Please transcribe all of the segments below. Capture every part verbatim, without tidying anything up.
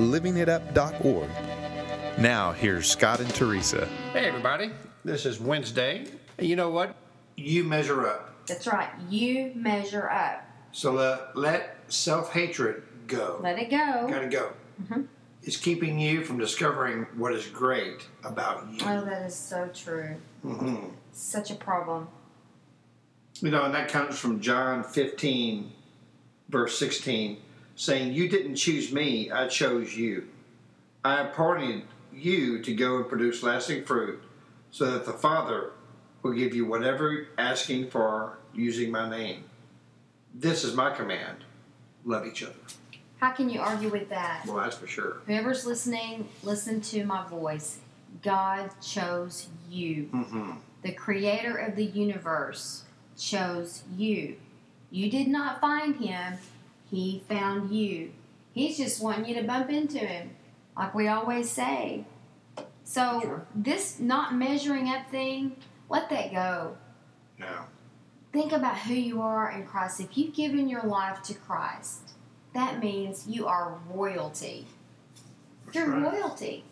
living it up dot org. Now, here's Scott and Teresa. Hey, everybody. This is Wednesday. You know what? You measure up. That's right. You measure up. So uh, let self-hatred go. Let it go. Gotta go. Mm-hmm. It's keeping you from discovering what is great about you. Oh, that is so true. Mm-hmm. Such a problem. You know, and that comes from John fifteen, verse sixteen, saying, "You didn't choose me, I chose you. I appointed you to go and produce lasting fruit so that the Father will give you whatever asking for using my name. This is my command. Love each other." How can you argue with that? Well, that's for sure. Whoever's listening, listen to my voice. God chose you. Mm-hmm. The creator of the universe chose you. You did not find him. He found you. He's just wanting you to bump into him, like we always say. So sure. This not measuring up thing, let that go. No. Think about who you are in Christ. If you've given your life to Christ, that means you are royalty. That's You're right. royalty.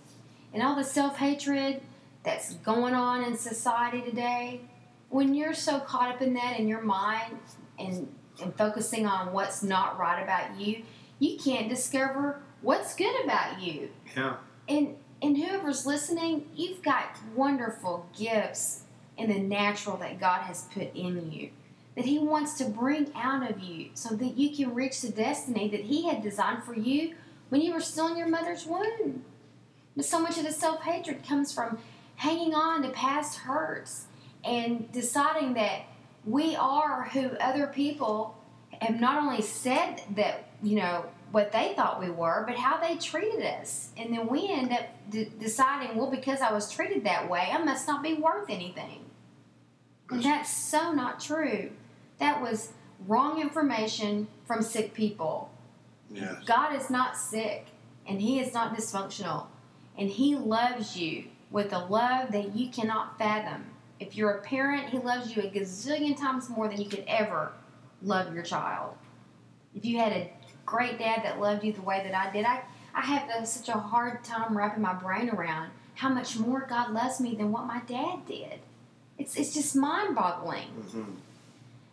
And all the self-hatred that's going on in society today, when you're so caught up in that in your mind and, and focusing on what's not right about you, you can't discover what's good about you. Yeah. And, and whoever's listening, you've got wonderful gifts and the natural that God has put in you, that he wants to bring out of you so that you can reach the destiny that he had designed for you when you were still in your mother's womb. But so much of the self-hatred comes from hanging on to past hurts and deciding that we are who other people have not only said that, you know, what they thought we were, but how they treated us. And then we end up d- deciding, well, because I was treated that way, I must not be worth anything. And that's so not true. That was wrong information from sick people. Yes. God is not sick, and he is not dysfunctional. And he loves you with a love that you cannot fathom. If you're a parent, he loves you a gazillion times more than you could ever love your child. If you had a great dad that loved you the way that I did, I, I have a, such a hard time wrapping my brain around how much more God loves me than what my dad did. It's it's just mind-boggling. Mm-hmm.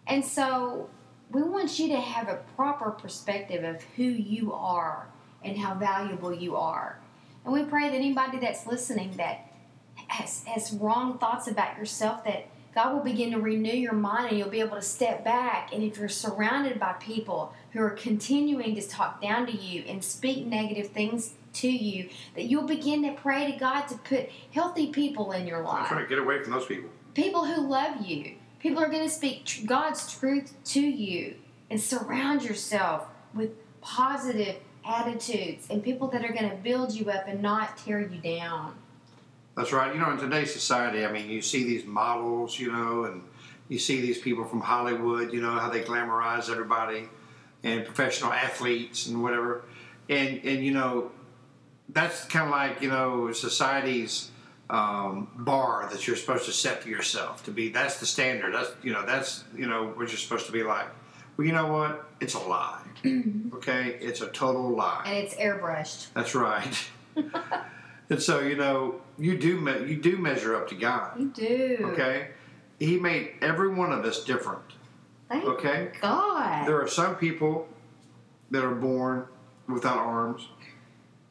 And so we want you to have a proper perspective of who you are and how valuable you are. And we pray that anybody that's listening that has, has wrong thoughts about yourself, that God will begin to renew your mind and you'll be able to step back. And if you're surrounded by people who are continuing to talk down to you and speak negative things to you, that you'll begin to pray to God to put healthy people in your life. I'm trying to get away from those people. People who love you. People are going to speak God's truth to you, and surround yourself with positive attitudes and people that are going to build you up and not tear you down. That's right. You know, in today's society, I mean, you see these models, you know, and you see these people from Hollywood, you know, how they glamorize everybody and professional athletes and whatever. And, and you know, that's kind of like, you know, society's um, bar that you're supposed to set for yourself to be. That's the standard. That's, you know, that's, you know, what you're supposed to be like. Well, you know what? It's a lie. Okay? It's a total lie. And it's airbrushed. That's right. And so, you know, you do me- you do measure up to God. You do. Okay? He made every one of us different. Thank okay? God. There are some people that are born without arms,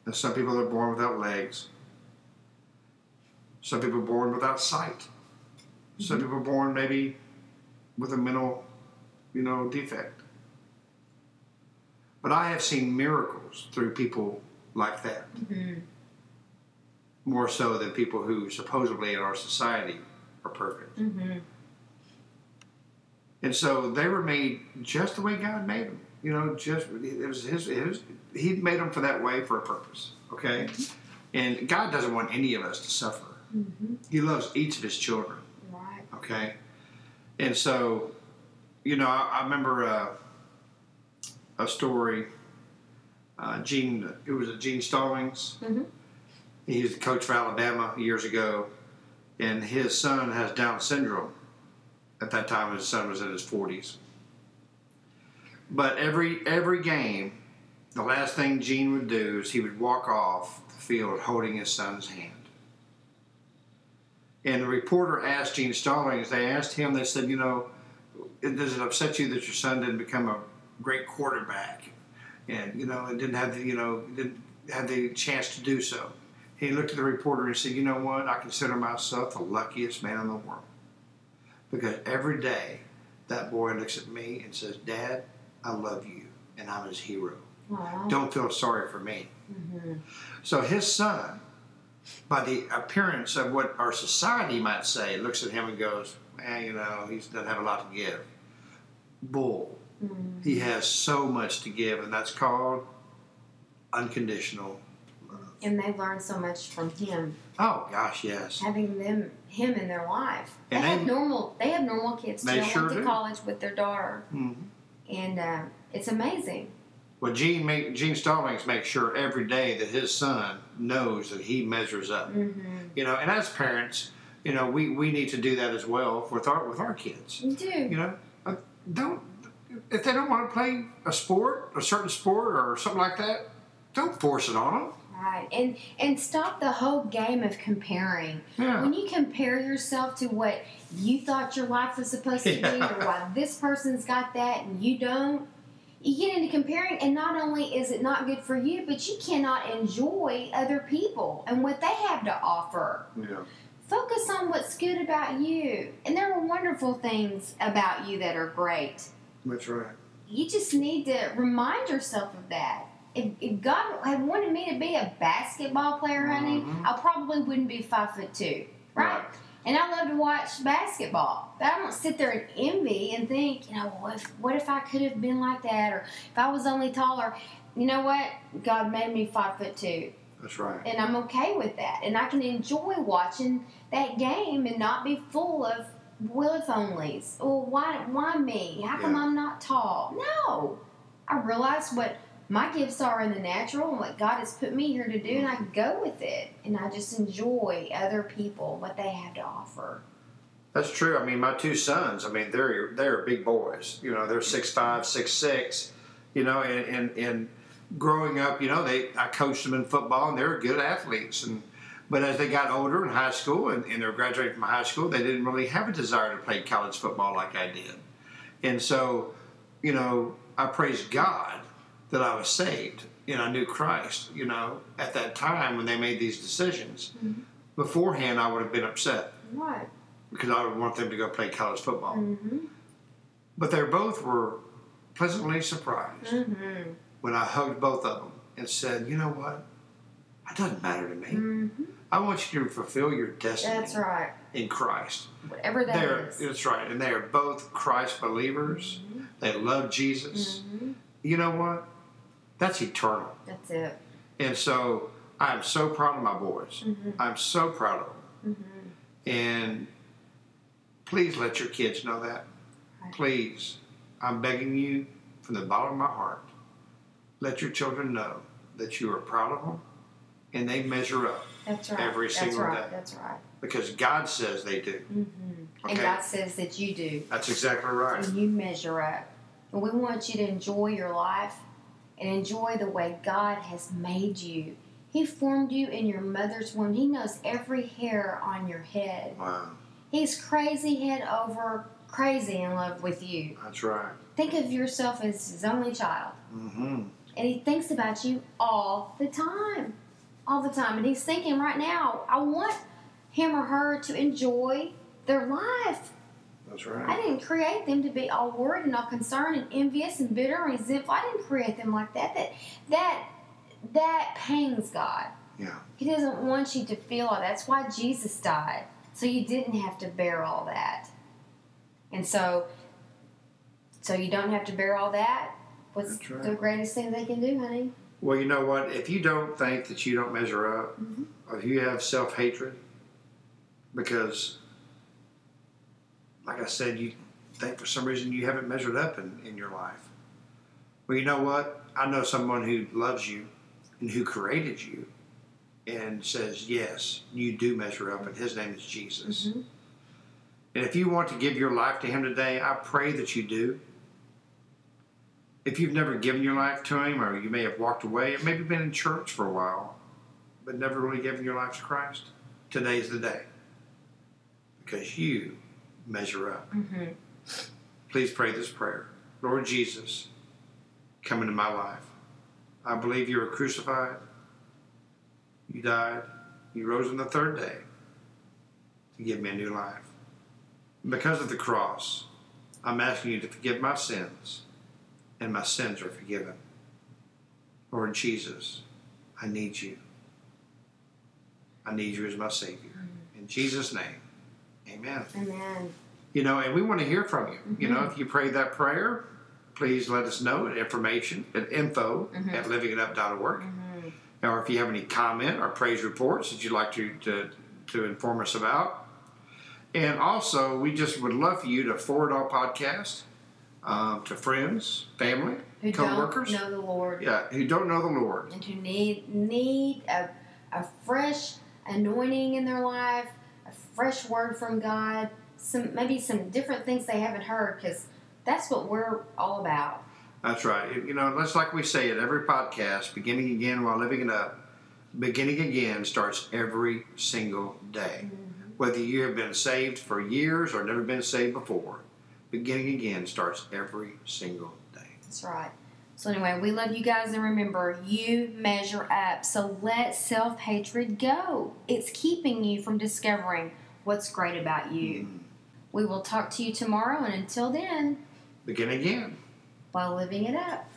and some people that are born without legs. Some people are born without sight. Some mm-hmm. people are born maybe with a mental, you know, defect. But I have seen miracles through people like that. Mm-hmm. More so than people who supposedly in our society are perfect. Mm-hmm. And so they were made just the way God made them. You know, just it was his. It was, he made them for that way for a purpose. Okay, mm-hmm. And God doesn't want any of us to suffer. Mm-hmm. He loves each of His children. Right. Okay, and so, you know, I, I remember uh, a story. Uh, Gene, it was a Gene Stallings. Mm-hmm. He was the coach for Alabama years ago, and his son has Down syndrome. At that time, his son was in his forties. But every every game, the last thing Gene would do is he would walk off the field holding his son's hand. And the reporter asked Gene Stallings, they asked him, they said, you know, does it upset you that your son didn't become a great quarterback? And, you know, didn't have the, you know, didn't have the chance to do so. He looked at the reporter and said, you know what, I consider myself the luckiest man in the world. Because every day that boy looks at me and says, Dad, I love you, and I'm his hero. Aww. Don't feel sorry for me. Mm-hmm. So his son, by the appearance of what our society might say, looks at him and goes, eh, you know, he doesn't have a lot to give. Bull. Mm-hmm. He has so much to give, and that's called unconditional love. And they learn so much from him. Oh, gosh, yes. Having them, him in their life. And they, they, have, normal, they have normal kids. They sure went to do. College with their daughter. Mm-hmm. And uh, it's amazing. Well, Gene, make, Gene Stallings makes sure every day that his son knows that he measures up. Mm-hmm. You know, and as parents, you know, we, we need to do that as well with our with our kids. You do. You know, uh, don't if they don't want to play a sport, a certain sport, or something like that, don't force it on them. Right, and and stop the whole game of comparing. Yeah. When you compare yourself to what you thought your life was supposed to yeah. be, or why this person's got that and you don't, you get into comparing, and not only is it not good for you, but you cannot enjoy other people and what they have to offer. Yeah. Focus on what's good about you, and there are wonderful things about you that are great. That's right. You just need to remind yourself of that. If, if God had wanted me to be a basketball player, honey, mm-hmm. I probably wouldn't be five foot two, right? right? And I love to watch basketball, but I don't sit there and envy and think, you know, well, if, what if I could have been like that, or if I was only taller? You know what? God made me five foot two. That's right. And I'm okay with that, and I can enjoy watching that game and not be full of well if onlys. Well, why why me? How come yeah. I'm not tall? No, I realize what. My gifts are in the natural and what God has put me here to do, and I go with it. And I just enjoy other people, what they have to offer. That's true. I mean, my two sons, I mean, they're they're big boys. You know, they're six five, six six, you know, and, and, and growing up, you know, they I coached them in football, and they were good athletes. And But as they got older in high school and, and they were graduating from high school, they didn't really have a desire to play college football like I did. And so, you know, I praise God that I was saved and I knew Christ, you know, at that time when they made these decisions. Mm-hmm. Beforehand, I would have been upset. Why? Because I would want them to go play college football. Mm-hmm. But they both were pleasantly surprised mm-hmm. when I hugged both of them and said, you know what? It doesn't matter to me. Mm-hmm. I want you to fulfill your destiny. That's right. In Christ. Whatever that They're, is. That's right. And they are both Christ believers. Mm-hmm. They love Jesus. Mm-hmm. You know what? That's eternal. That's it. And so I'm so proud of my boys. Mm-hmm. I'm so proud of them. Mm-hmm. And please let your kids know that. Right. Please. I'm begging you from the bottom of my heart, let your children know that you are proud of them and they measure up. That's right. Every single That's right. day. That's right. Because God says they do. Mm-hmm. Okay? And God says that you do. That's exactly right. And you measure up. And we want you to enjoy your life and enjoy the way God has made you. He formed you in your mother's womb. He knows every hair on your head. Wow. He's crazy head over crazy in love with you. That's right. Think of yourself as his only child. Mm-hmm. And he thinks about you all the time. All the time. And he's thinking right now, I want him or her to enjoy their life. That's right. I didn't create them to be all worried and all concerned and envious and bitter and resentful. I didn't create them like that. That that that pains God. Yeah. He doesn't want you to feel all that. That's why Jesus died. So you didn't have to bear all that. And so so you don't have to bear all that. What's right. the greatest thing they can do, honey? Well, you know what? If you don't think that you don't measure up, mm-hmm. or if you have self-hatred, because, like I said, you think for some reason you haven't measured up in, in your life. Well, you know what? I know someone who loves you and who created you and says, yes, you do measure up, and his name is Jesus. Mm-hmm. And if you want to give your life to him today, I pray that you do. If you've never given your life to him, or you may have walked away, or maybe been in church for a while, but never really given your life to Christ, today's the day. Because you measure up. Mm-hmm. Please pray this prayer. Lord Jesus, come into my life. I believe you were crucified. You died. You rose on the third day to give me a new life. Because of the cross, I'm asking you to forgive my sins, and my sins are forgiven. Lord Jesus, I need you. I need you as my Savior. In Jesus' name, amen. Amen. You know, and we want to hear from you. Mm-hmm. You know, if you pray that prayer, please let us know at information at info mm-hmm. at living it up dot org. Mm-hmm. Or if you have any comment or praise reports that you'd like to, to, to inform us about. And also, we just would love for you to forward our podcast um, to friends, family, who co-workers. Who don't know the Lord. Yeah, who don't know the Lord. And who need, need a, a fresh anointing in their life, a fresh word from God, some maybe some different things they haven't heard, because that's what we're all about. That's right. You know, that's like we say at every podcast, beginning again while living it up. Beginning again starts every single day. Mm-hmm. Whether you have been saved for years or never been saved before, beginning again starts every single day. That's right. So anyway, we love you guys, and remember, you measure up. So let self-hatred go. It's keeping you from discovering what's great about you. Mm-hmm. We will talk to you tomorrow, and until then, begin again while living it up.